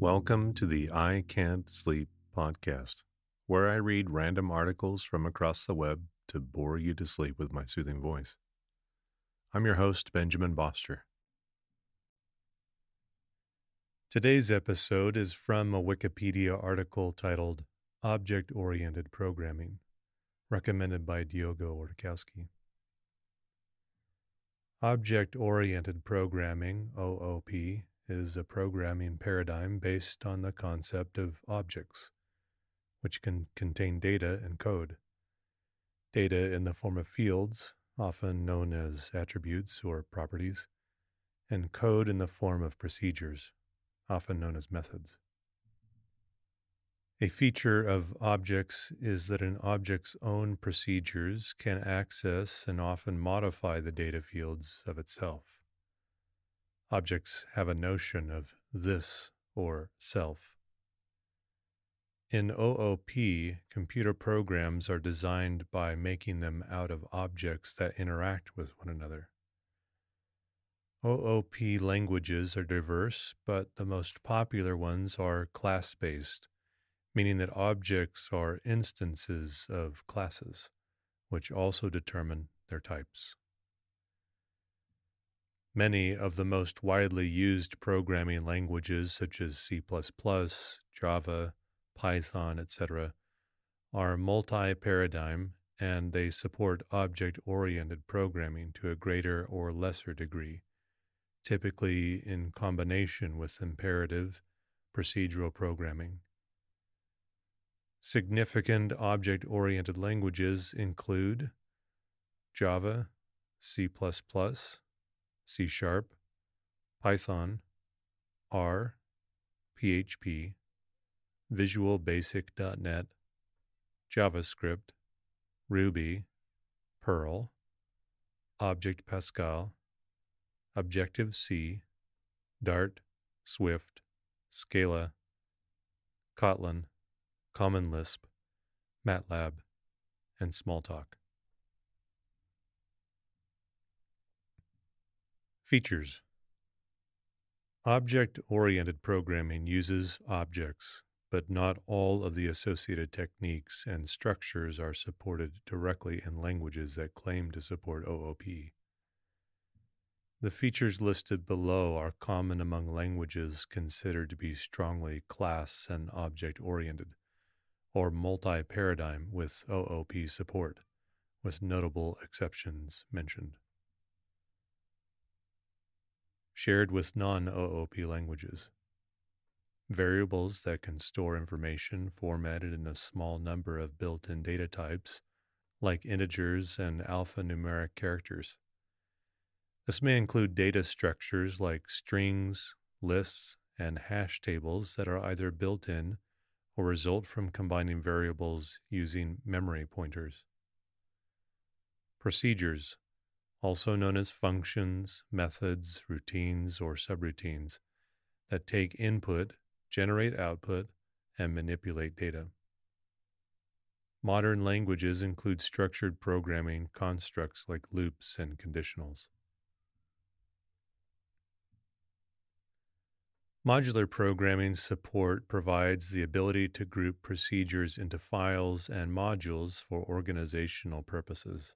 Welcome to the I Can't Sleep podcast, where I read random articles from across the web to bore you to sleep with my soothing voice. I'm your host, Benjamin Boster. Today's episode is from a Wikipedia article titled Object-Oriented Programming, recommended by Diogo Orkowski. Object-Oriented Programming, OOP, is a programming paradigm based on the concept of objects, which can contain data and code. Data in the form of fields, often known as attributes or properties, and code in the form of procedures, often known as methods. A feature of objects is that an object's own procedures can access and often modify the data fields of itself. Objects have a notion of this or self. In OOP, computer programs are designed by making them out of objects that interact with one another. OOP languages are diverse, but the most popular ones are class-based, meaning that objects are instances of classes, which also determine their types. Many of the most widely used programming languages, such as C++, Java, Python, etc., are multi-paradigm, and they support object-oriented programming to a greater or lesser degree, typically in combination with imperative procedural programming. Significant object-oriented languages include Java, C++, C#, Python, R, PHP, Visual Basic .NET, JavaScript, Ruby, Perl, Object Pascal, Objective-C, Dart, Swift, Scala, Kotlin, Common Lisp, MATLAB, and Smalltalk. Features. Object-oriented programming uses objects, but not all of the associated techniques and structures are supported directly in languages that claim to support OOP. The features listed below are common among languages considered to be strongly class and object-oriented, or multi-paradigm with OOP support, with notable exceptions mentioned. Shared with non-OOP languages. Variables that can store information formatted in a small number of built-in data types, like integers and alphanumeric characters. This may include data structures like strings, lists, and hash tables that are either built in or result from combining variables using memory pointers. Procedures, also known as functions, methods, routines, or subroutines, that take input, generate output, and manipulate data. Modern languages include structured programming constructs like loops and conditionals. Modular programming support provides the ability to group procedures into files and modules for organizational purposes.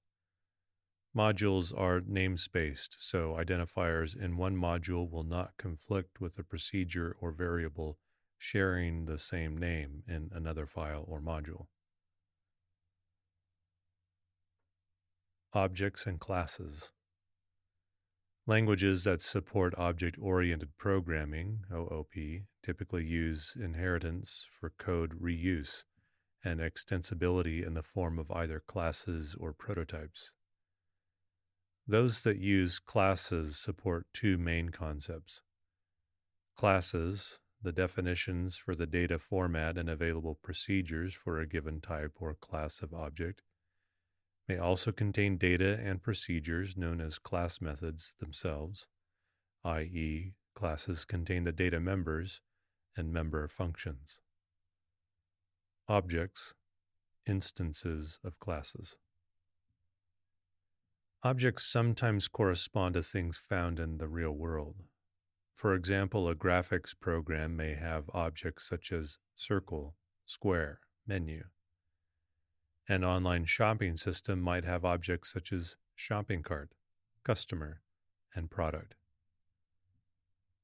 Modules are namespaced, so identifiers in one module will not conflict with a procedure or variable sharing the same name in another file or module. Objects and classes. Languages that support object-oriented programming, OOP, typically use inheritance for code reuse and extensibility in the form of either classes or prototypes. Those that use classes support two main concepts. Classes, the definitions for the data format and available procedures for a given type or class of object, may also contain data and procedures known as class methods themselves, i.e., classes contain the data members and member functions. Objects, instances of classes. Objects sometimes correspond to things found in the real world. For example, a graphics program may have objects such as circle, square, menu. An online shopping system might have objects such as shopping cart, customer, and product.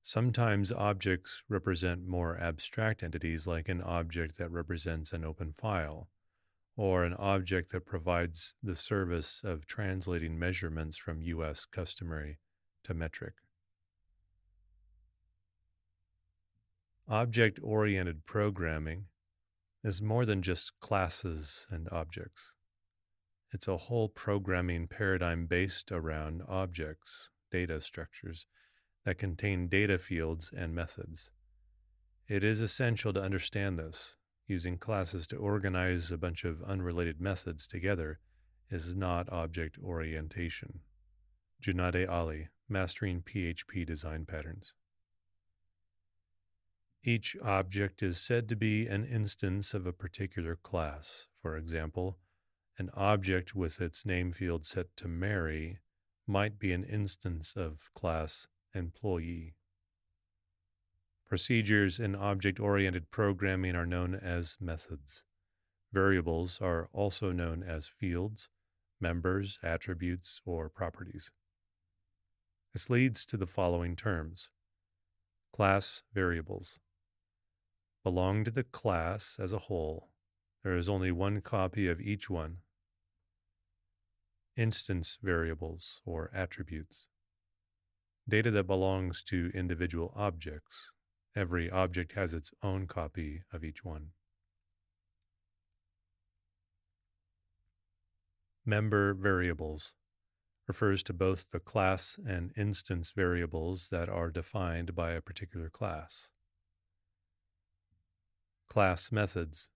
Sometimes objects represent more abstract entities, like an object that represents an open file, or an object that provides the service of translating measurements from U.S. customary to metric. Object-oriented programming is more than just classes and objects. It's a whole programming paradigm based around objects, data structures, that contain data fields and methods. It is essential to understand this. Using classes to organize a bunch of unrelated methods together is not object orientation. Junade Ali, Mastering PHP Design Patterns. Each object is said to be an instance of a particular class. For example, an object with its name field set to Mary might be an instance of class employee. Procedures in object-oriented programming are known as methods. Variables are also known as fields, members, attributes, or properties. This leads to the following terms: class variables belong to the class as a whole. There is only one copy of each one. Instance variables or attributes, data that belongs to individual objects. Every object has its own copy of each one. Member variables refers to both the class and instance variables that are defined by a particular class. Class methods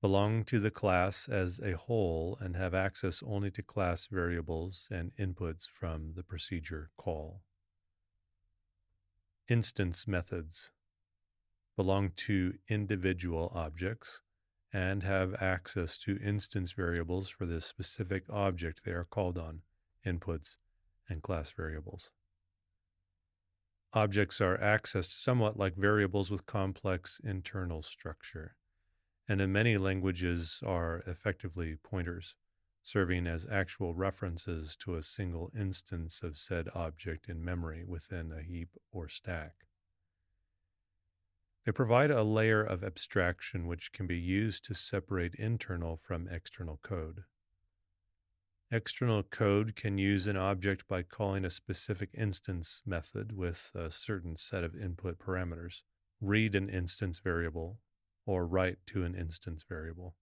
belong to the class as a whole and have access only to class variables and inputs from the procedure call. Instance methods belong to individual objects and have access to instance variables for the specific object they are called on, inputs, and class variables. Objects are accessed somewhat like variables with complex internal structure, and in many languages are effectively pointers, serving as actual references to a single instance of said object in memory within a heap or stack. They provide a layer of abstraction which can be used to separate internal from external code. External code can use an object by calling a specific instance method with a certain set of input parameters, read an instance variable, or write to an instance variable.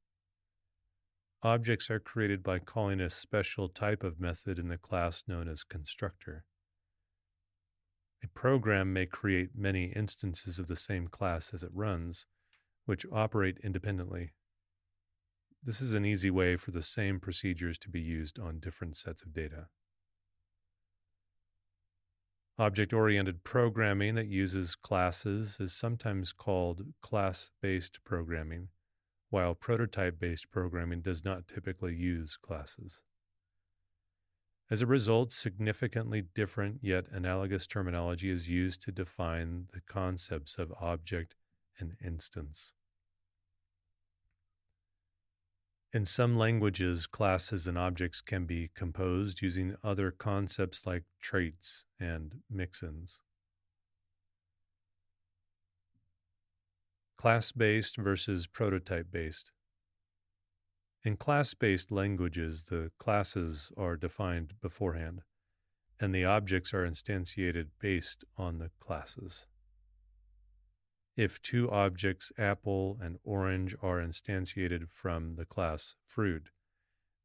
Objects are created by calling a special type of method in the class known as constructor. A program may create many instances of the same class as it runs, which operate independently. This is an easy way for the same procedures to be used on different sets of data. Object-oriented programming that uses classes is sometimes called class-based programming, while prototype-based programming does not typically use classes. As a result, significantly different yet analogous terminology is used to define the concepts of object and instance. In some languages, classes and objects can be composed using other concepts like traits and mixins. Class-based versus prototype-based. In class-based languages, the classes are defined beforehand, and the objects are instantiated based on the classes. If two objects, apple and orange, are instantiated from the class fruit,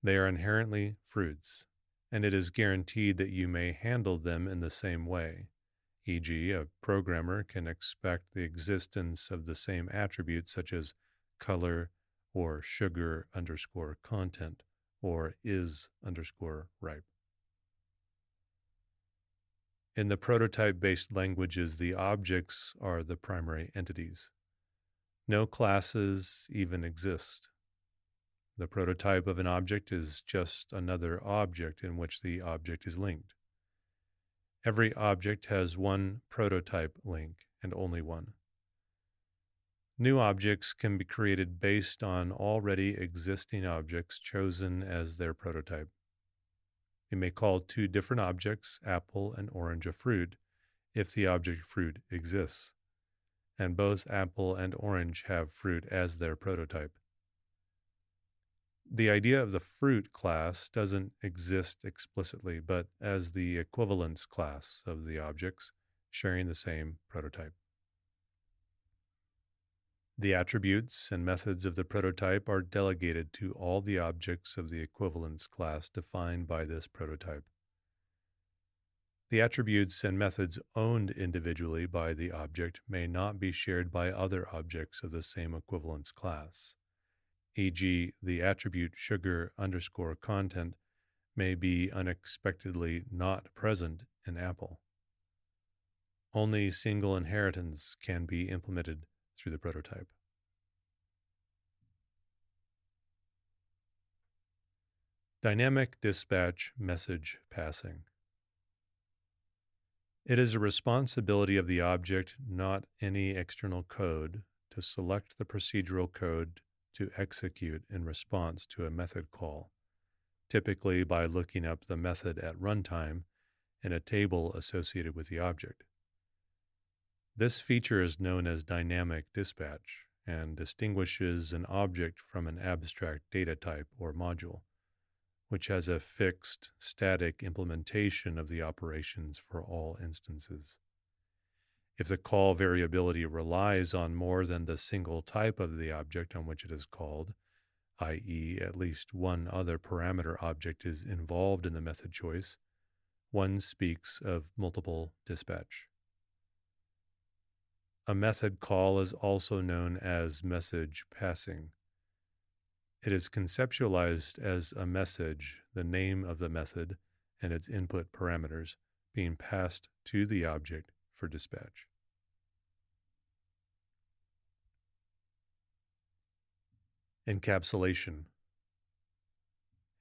they are inherently fruits, and it is guaranteed that you may handle them in the same way. E.g., a programmer can expect the existence of the same attributes such as color or sugar_content or is_ripe. In the prototype-based languages, the objects are the primary entities. No classes even exist. The prototype of an object is just another object in which the object is linked. Every object has one prototype link and only one. New objects can be created based on already existing objects chosen as their prototype. You may call two different objects, apple and orange, a fruit, if the object fruit exists, and both apple and orange have fruit as their prototype. The idea of the fruit class doesn't exist explicitly, but as the equivalence class of the objects sharing the same prototype. The attributes and methods of the prototype are delegated to all the objects of the equivalence class defined by this prototype. The attributes and methods owned individually by the object may not be shared by other objects of the same equivalence class. E.g., the attribute sugar_content may be unexpectedly not present in Apple. Only single inheritance can be implemented through the prototype. Dynamic dispatch message passing. It is a responsibility of the object, not any external code, to select the procedural code to execute in response to a method call, typically by looking up the method at runtime in a table associated with the object. This feature is known as dynamic dispatch and distinguishes an object from an abstract data type or module, which has a fixed, static implementation of the operations for all instances. If the call variability relies on more than the single type of the object on which it is called, i.e., at least one other parameter object is involved in the method choice, one speaks of multiple dispatch. A method call is also known as message passing. It is conceptualized as a message, the name of the method, and its input parameters being passed to the object for dispatch. Encapsulation.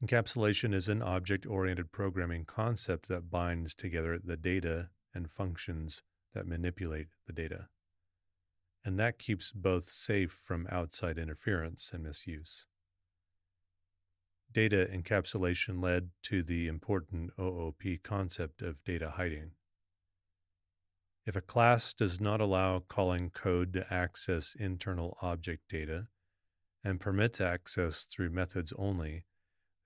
Encapsulation is an object-oriented programming concept that binds together the data and functions that manipulate the data, and that keeps both safe from outside interference and misuse. Data encapsulation led to the important OOP concept of data hiding. If a class does not allow calling code to access internal object data and permits access through methods only,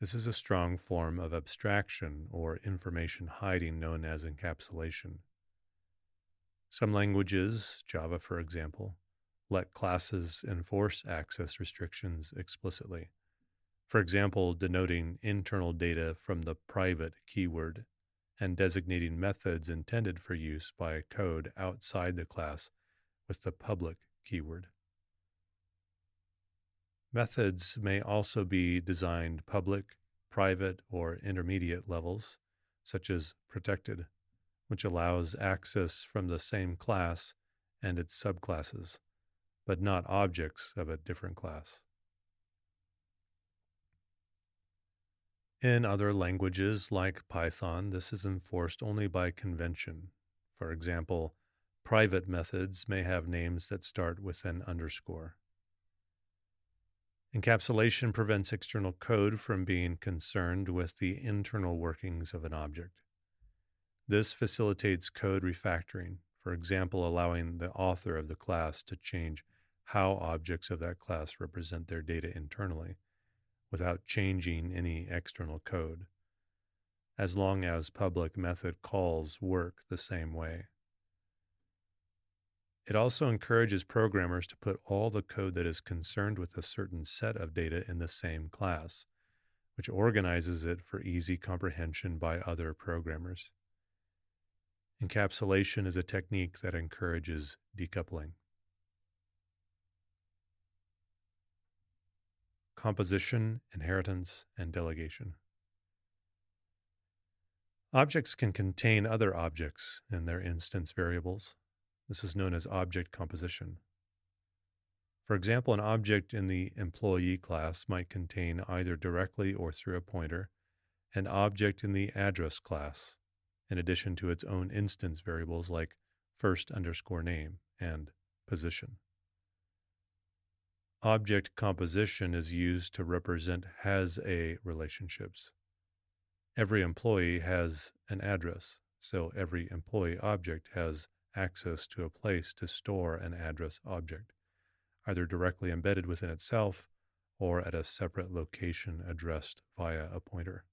this is a strong form of abstraction or information hiding known as encapsulation. Some languages, Java for example, let classes enforce access restrictions explicitly. For example, denoting internal data from the private keyword and designating methods intended for use by code outside the class with the public keyword. Methods may also be designed public, private, or intermediate levels, such as protected, which allows access from the same class and its subclasses, but not objects of a different class. In other languages, like Python, this is enforced only by convention. For example, private methods may have names that start with an underscore. Encapsulation prevents external code from being concerned with the internal workings of an object. This facilitates code refactoring, for example, allowing the author of the class to change how objects of that class represent their data internally, without changing any external code, as long as public method calls work the same way. It also encourages programmers to put all the code that is concerned with a certain set of data in the same class, which organizes it for easy comprehension by other programmers. Encapsulation is a technique that encourages decoupling. Composition, inheritance, and delegation. Objects can contain other objects in their instance variables. This is known as object composition. For example, an object in the employee class might contain, either directly or through a pointer, an object in the address class, in addition to its own instance variables like first_name and position. Object composition is used to represent has-a relationships. Every employee has an address, so every employee object has access to a place to store an address object, either directly embedded within itself or at a separate location addressed via a pointer.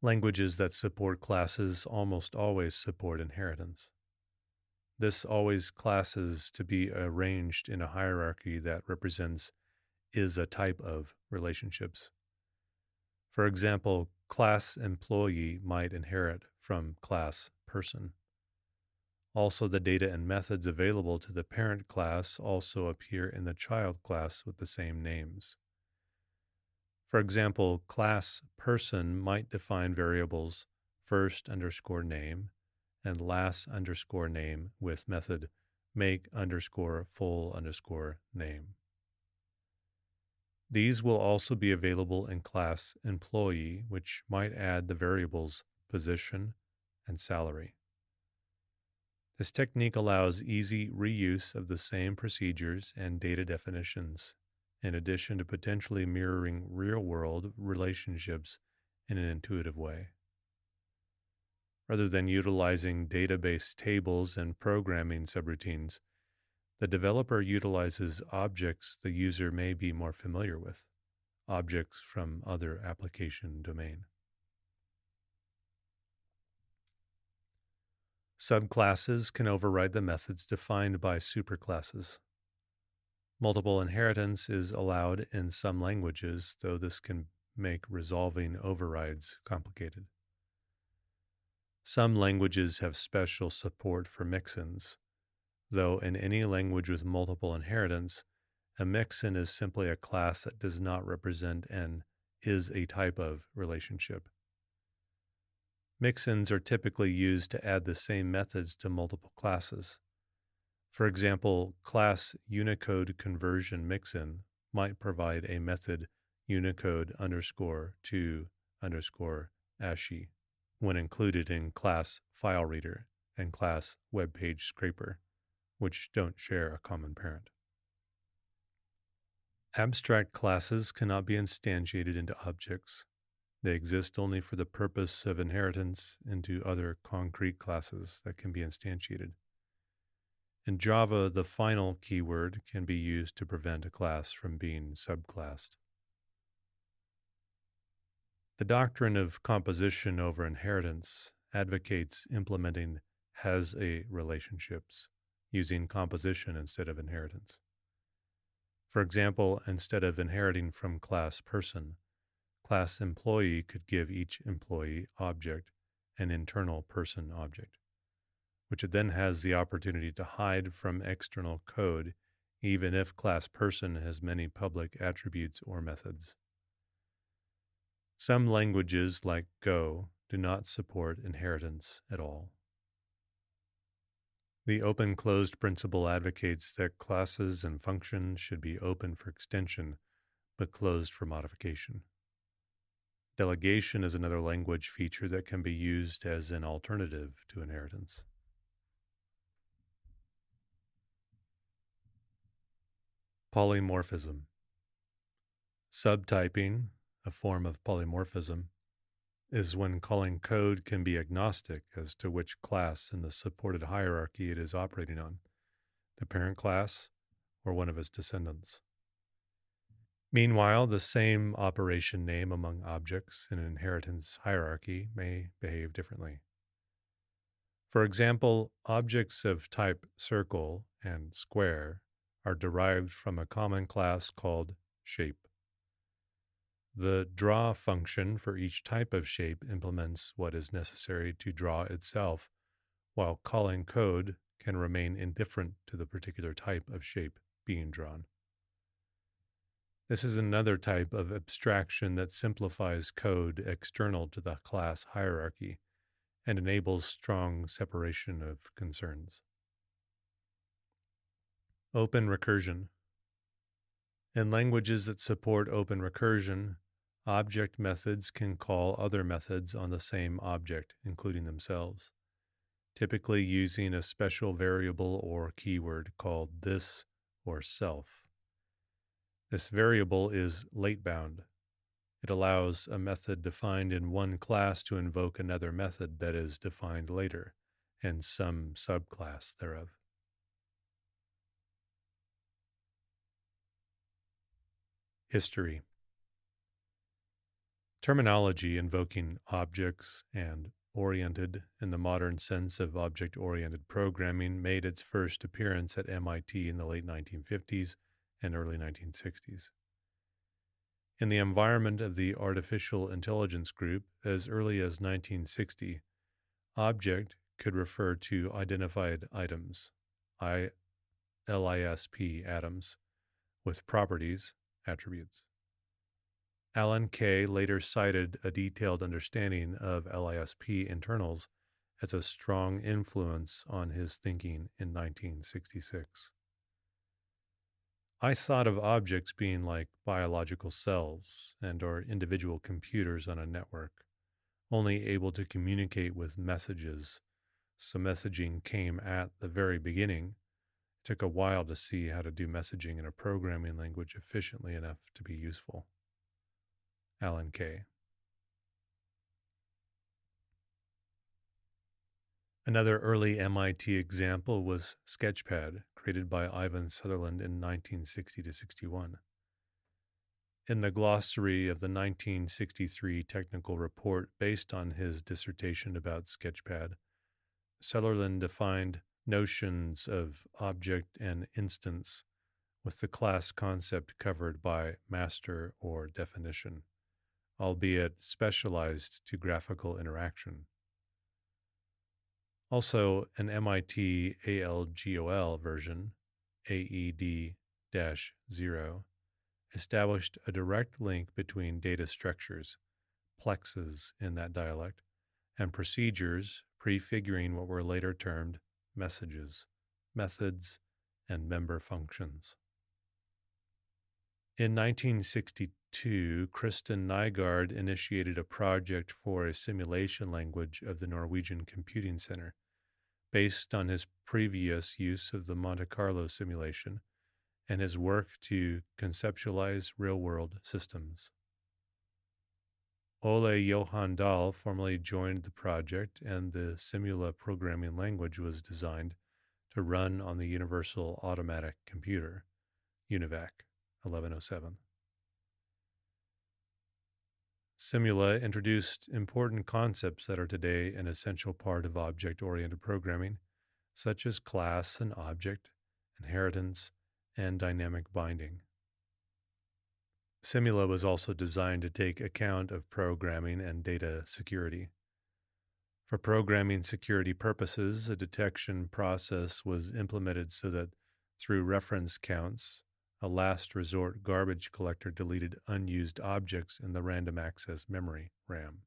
Languages that support classes almost always support inheritance. This always classes to be arranged in a hierarchy that represents is a type of relationships. For example, class employee might inherit from class person. Also, the data and methods available to the parent class also appear in the child class with the same names. For example, class person might define variables first_name and last_name with method make_full_name. These will also be available in class employee, which might add the variables position and salary. This technique allows easy reuse of the same procedures and data definitions, in addition to potentially mirroring real-world relationships in an intuitive way. Rather than utilizing database tables and programming subroutines, the developer utilizes objects the user may be more familiar with, objects from other application domain. Subclasses can override the methods defined by superclasses. Multiple inheritance is allowed in some languages, though this can make resolving overrides complicated. Some languages have special support for mixins, though in any language with multiple inheritance, a mixin is simply a class that does not represent an is a type of relationship. Mixins are typically used to add the same methods to multiple classes. For example, class Unicode conversion mixin might provide a method Unicode_to_ASCII when included in class file reader and class web page scraper, which don't share a common parent. Abstract classes cannot be instantiated into objects. They exist only for the purpose of inheritance into other concrete classes that can be instantiated. In Java, the final keyword can be used to prevent a class from being subclassed. The doctrine of composition over inheritance advocates implementing has-a relationships using composition instead of inheritance. For example, instead of inheriting from class person, class employee could give each employee object an internal person object, which it then has the opportunity to hide from external code, even if class person has many public attributes or methods. Some languages, like Go, do not support inheritance at all. The open-closed principle advocates that classes and functions should be open for extension, but closed for modification. Delegation is another language feature that can be used as an alternative to inheritance. Polymorphism. Subtyping, a form of polymorphism, is when calling code can be agnostic as to which class in the supported hierarchy it is operating on, the parent class or one of its descendants. Meanwhile, the same operation name among objects in an inheritance hierarchy may behave differently. For example, objects of type circle and square are derived from a common class called shape. The draw function for each type of shape implements what is necessary to draw itself, while calling code can remain indifferent to the particular type of shape being drawn. This is another type of abstraction that simplifies code external to the class hierarchy and enables strong separation of concerns. Open recursion. In languages that support open recursion, Object methods can call other methods on the same object, including themselves, typically using a special variable or keyword called this or self. This variable is latebound. It allows a method defined in one class to invoke another method that is defined later, and some subclass thereof. History. Terminology invoking objects and oriented in the modern sense of object-oriented programming made its first appearance at MIT in the late 1950s and early 1960s. In the environment of the Artificial Intelligence Group, as early as 1960, object could refer to identified items, LISP atoms, with properties, attributes. Alan Kay later cited a detailed understanding of LISP internals as a strong influence on his thinking in 1966. I thought of objects being like biological cells and/or individual computers on a network, only able to communicate with messages, so messaging came at the very beginning. It took a while to see how to do messaging in a programming language efficiently enough to be useful. Alan Kay. Another early MIT example was Sketchpad, created by Ivan Sutherland in 1960-61. In the glossary of the 1963 technical report based on his dissertation about Sketchpad, Sutherland defined notions of object and instance with the class concept covered by master or definition, albeit specialized to graphical interaction. Also, an MIT ALGOL version, AED-0, established a direct link between data structures, plexes in that dialect, and procedures, prefiguring what were later termed messages, methods, and member functions. In 1962, Kristen Nygaard initiated a project for a simulation language of the Norwegian Computing Center, based on his previous use of the Monte Carlo simulation and his work to conceptualize real-world systems. Ole Johan Dahl formally joined the project, and the Simula programming language was designed to run on the Universal Automatic Computer, UNIVAC 1107. Simula introduced important concepts that are today an essential part of object-oriented programming, such as class and object, inheritance, and dynamic binding. Simula was also designed to take account of programming and data security. For programming security purposes, a detection process was implemented so that, through reference counts, a last resort garbage collector deleted unused objects in the random access memory, RAM.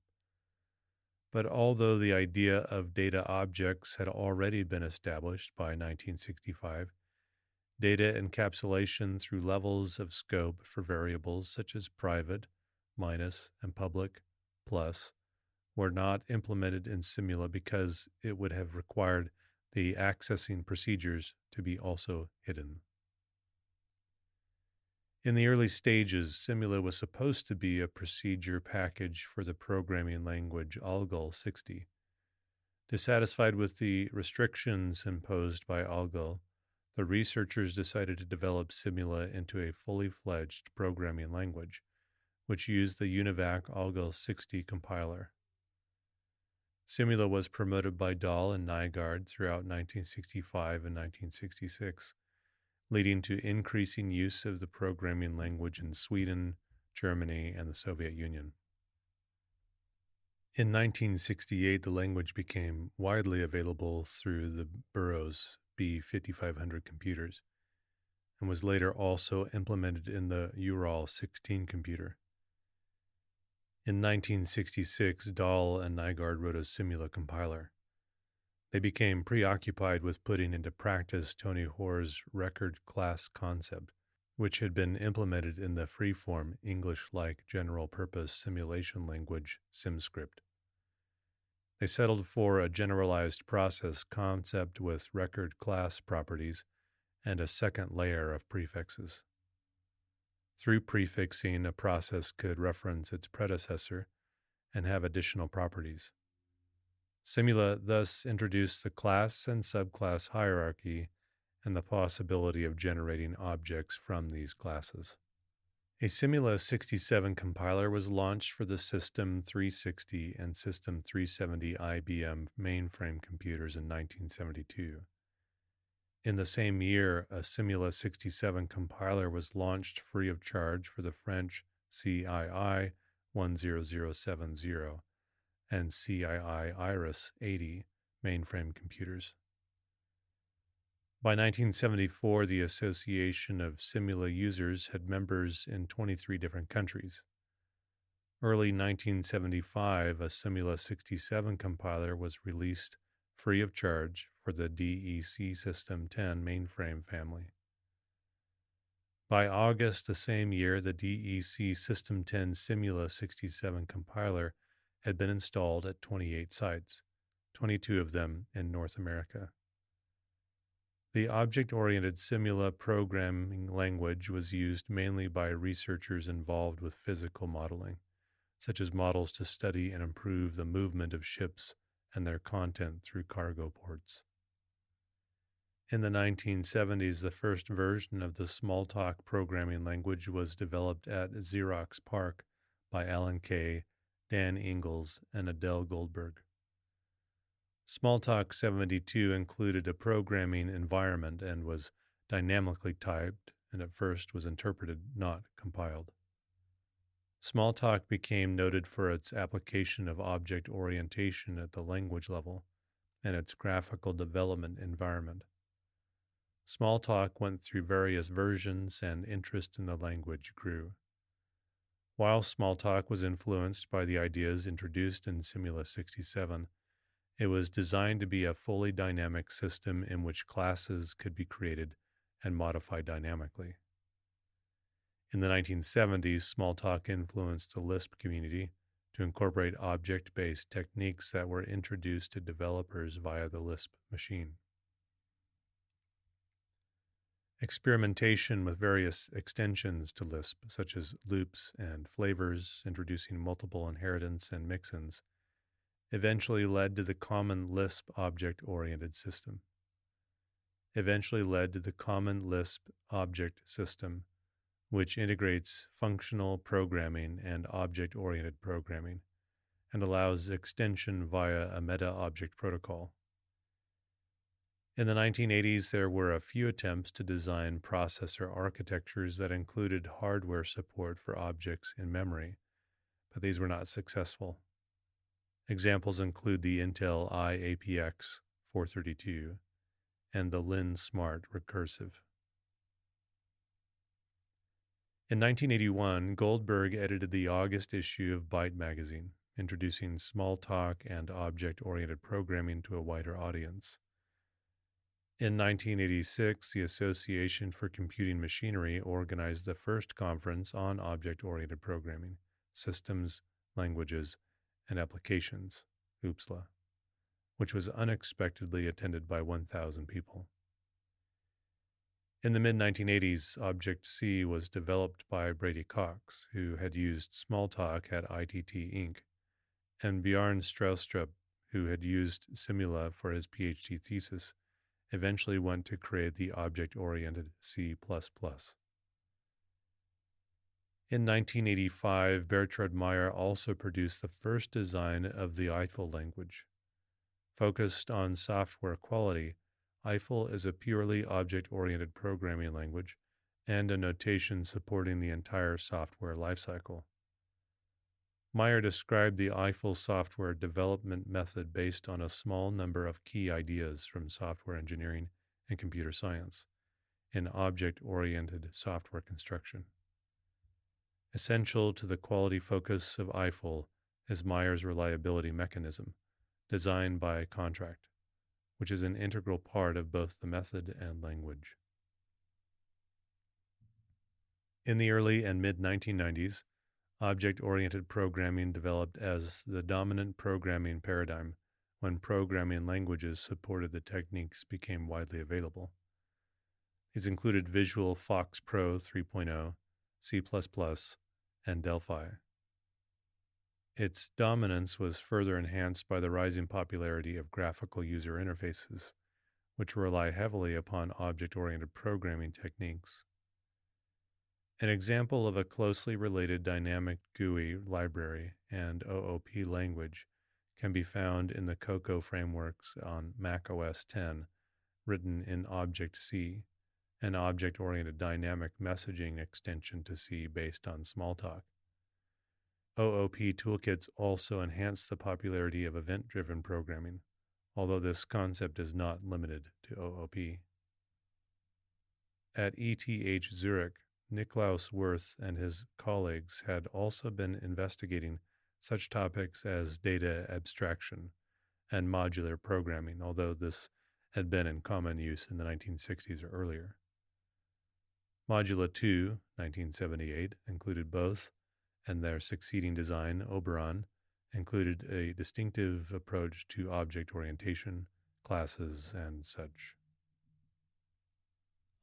But although the idea of data objects had already been established by 1965, data encapsulation through levels of scope for variables such as private, minus, and public, plus, were not implemented in Simula because it would have required the accessing procedures to be also hidden. In the early stages, Simula was supposed to be a procedure package for the programming language Algol-60. Dissatisfied with the restrictions imposed by Algol, the researchers decided to develop Simula into a fully-fledged programming language, which used the UNIVAC-Algol-60 compiler. Simula was promoted by Dahl and Nygaard throughout 1965 and 1966, leading to increasing use of the programming language in Sweden, Germany, and the Soviet Union. In 1968, the language became widely available through the Burroughs B5500 computers and was later also implemented in the URAL 16 computer. In 1966, Dahl and Nygaard wrote a Simula compiler. They became preoccupied with putting into practice Tony Hoare's record class concept which had been implemented in the freeform English-like general-purpose simulation language SimScript. They settled for a generalized process concept with record class properties and a second layer of prefixes. Through prefixing, a process could reference its predecessor and have additional properties. Simula thus introduced the class and subclass hierarchy and the possibility of generating objects from these classes. A Simula 67 compiler was launched for the System 360 and System 370 IBM mainframe computers in 1972. In the same year, a Simula 67 compiler was launched free of charge for the French CII 10070 and CII Iris 80 mainframe computers. By 1974, the Association of Simula Users had members in 23 different countries. Early 1975, a Simula 67 compiler was released free of charge for the DEC System 10 mainframe family. By August the same year, the DEC System 10 Simula 67 compiler had been installed at 28 sites, 22 of them in North America. The object-oriented Simula programming language was used mainly by researchers involved with physical modeling, such as models to study and improve the movement of ships and their content through cargo ports. In the 1970s, the first version of the Smalltalk programming language was developed at Xerox PARC by Alan Kay, Dan Ingalls, and Adele Goldberg. Smalltalk 72 included a programming environment and was dynamically typed and at first was interpreted, not compiled. Smalltalk became noted for its application of object orientation at the language level and its graphical development environment. Smalltalk went through various versions and interest in the language grew. While Smalltalk was influenced by the ideas introduced in Simula 67, it was designed to be a fully dynamic system in which classes could be created and modified dynamically. In the 1970s, Smalltalk influenced the Lisp community to incorporate object-based techniques that were introduced to developers via the Lisp machine. Experimentation with various extensions to Lisp, such as loops and flavors, introducing multiple inheritance and mixins, eventually led to the common Lisp object-oriented system. Which integrates functional programming and object-oriented programming, and allows extension via a meta-object protocol. In the 1980s, there were a few attempts to design processor architectures that included hardware support for objects in memory, but these were not successful. Examples include the Intel IAPX 432 and the Lin Smart Recursive. In 1981, Goldberg edited the August issue of Byte Magazine, introducing Smalltalk and object-oriented programming to a wider audience. In 1986, the Association for Computing Machinery organized the first conference on object-oriented programming, systems, languages, and applications, OOPSLA, which was unexpectedly attended by 1,000 people. In the mid-1980s, Object C was developed by Brady Cox, who had used Smalltalk at ITT Inc., and Bjarne Stroustrup, who had used Simula for his PhD thesis, eventually went to create the object-oriented C++. In 1985, Bertrand Meyer also produced the first design of the Eiffel language. Focused on software quality, Eiffel is a purely object-oriented programming language and a notation supporting the entire software lifecycle. Meyer described the Eiffel software development method based on a small number of key ideas from software engineering and computer science in object-oriented software construction. Essential to the quality focus of Eiffel is Meyer's reliability mechanism, designed by contract, which is an integral part of both the method and language. In the early and mid-1990s, object-oriented programming developed as the dominant programming paradigm when programming languages supported the techniques became widely available. These included Visual Fox Pro 3.0, C++, and Delphi. Its dominance was further enhanced by the rising popularity of graphical user interfaces, which rely heavily upon object-oriented programming techniques. An example of a closely related dynamic GUI library and OOP language can be found in the Cocoa frameworks on Mac OS X, written in Object C, an object-oriented dynamic messaging extension to C based on Smalltalk. OOP toolkits also enhance the popularity of event-driven programming, although this concept is not limited to OOP. At ETH Zurich, Niklaus Wirth and his colleagues had also been investigating such topics as data abstraction and modular programming, although this had been in common use in the 1960s or earlier. Modula 2, 1978, included both, and their succeeding design, Oberon, included a distinctive approach to object orientation, classes, and such.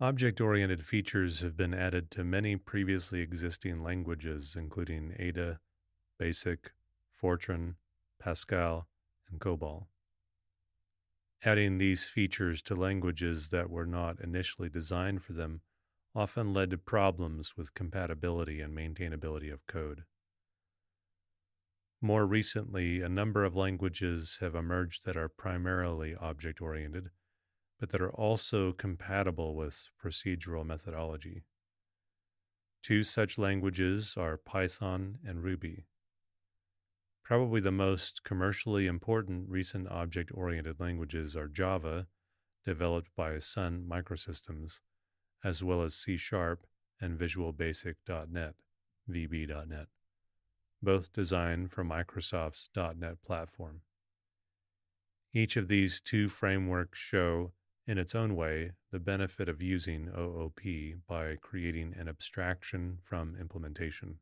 Object-oriented features have been added to many previously existing languages, including Ada, BASIC, Fortran, Pascal, and COBOL. Adding these features to languages that were not initially designed for them often led to problems with compatibility and maintainability of code. More recently, a number of languages have emerged that are primarily object-oriented, but that are also compatible with procedural methodology. Two such languages are Python and Ruby. Probably the most commercially important recent object-oriented languages are Java, developed by Sun Microsystems, as well as C# and Visual Basic.NET, VB.NET, both designed for Microsoft's .NET platform. Each of these two frameworks show, in its own way, the benefit of using OOP by creating an abstraction from implementation.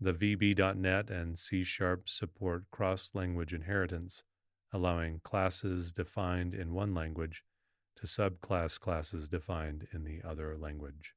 The VB.NET and C# support cross-language inheritance, allowing classes defined in one language to subclass classes defined in the other language.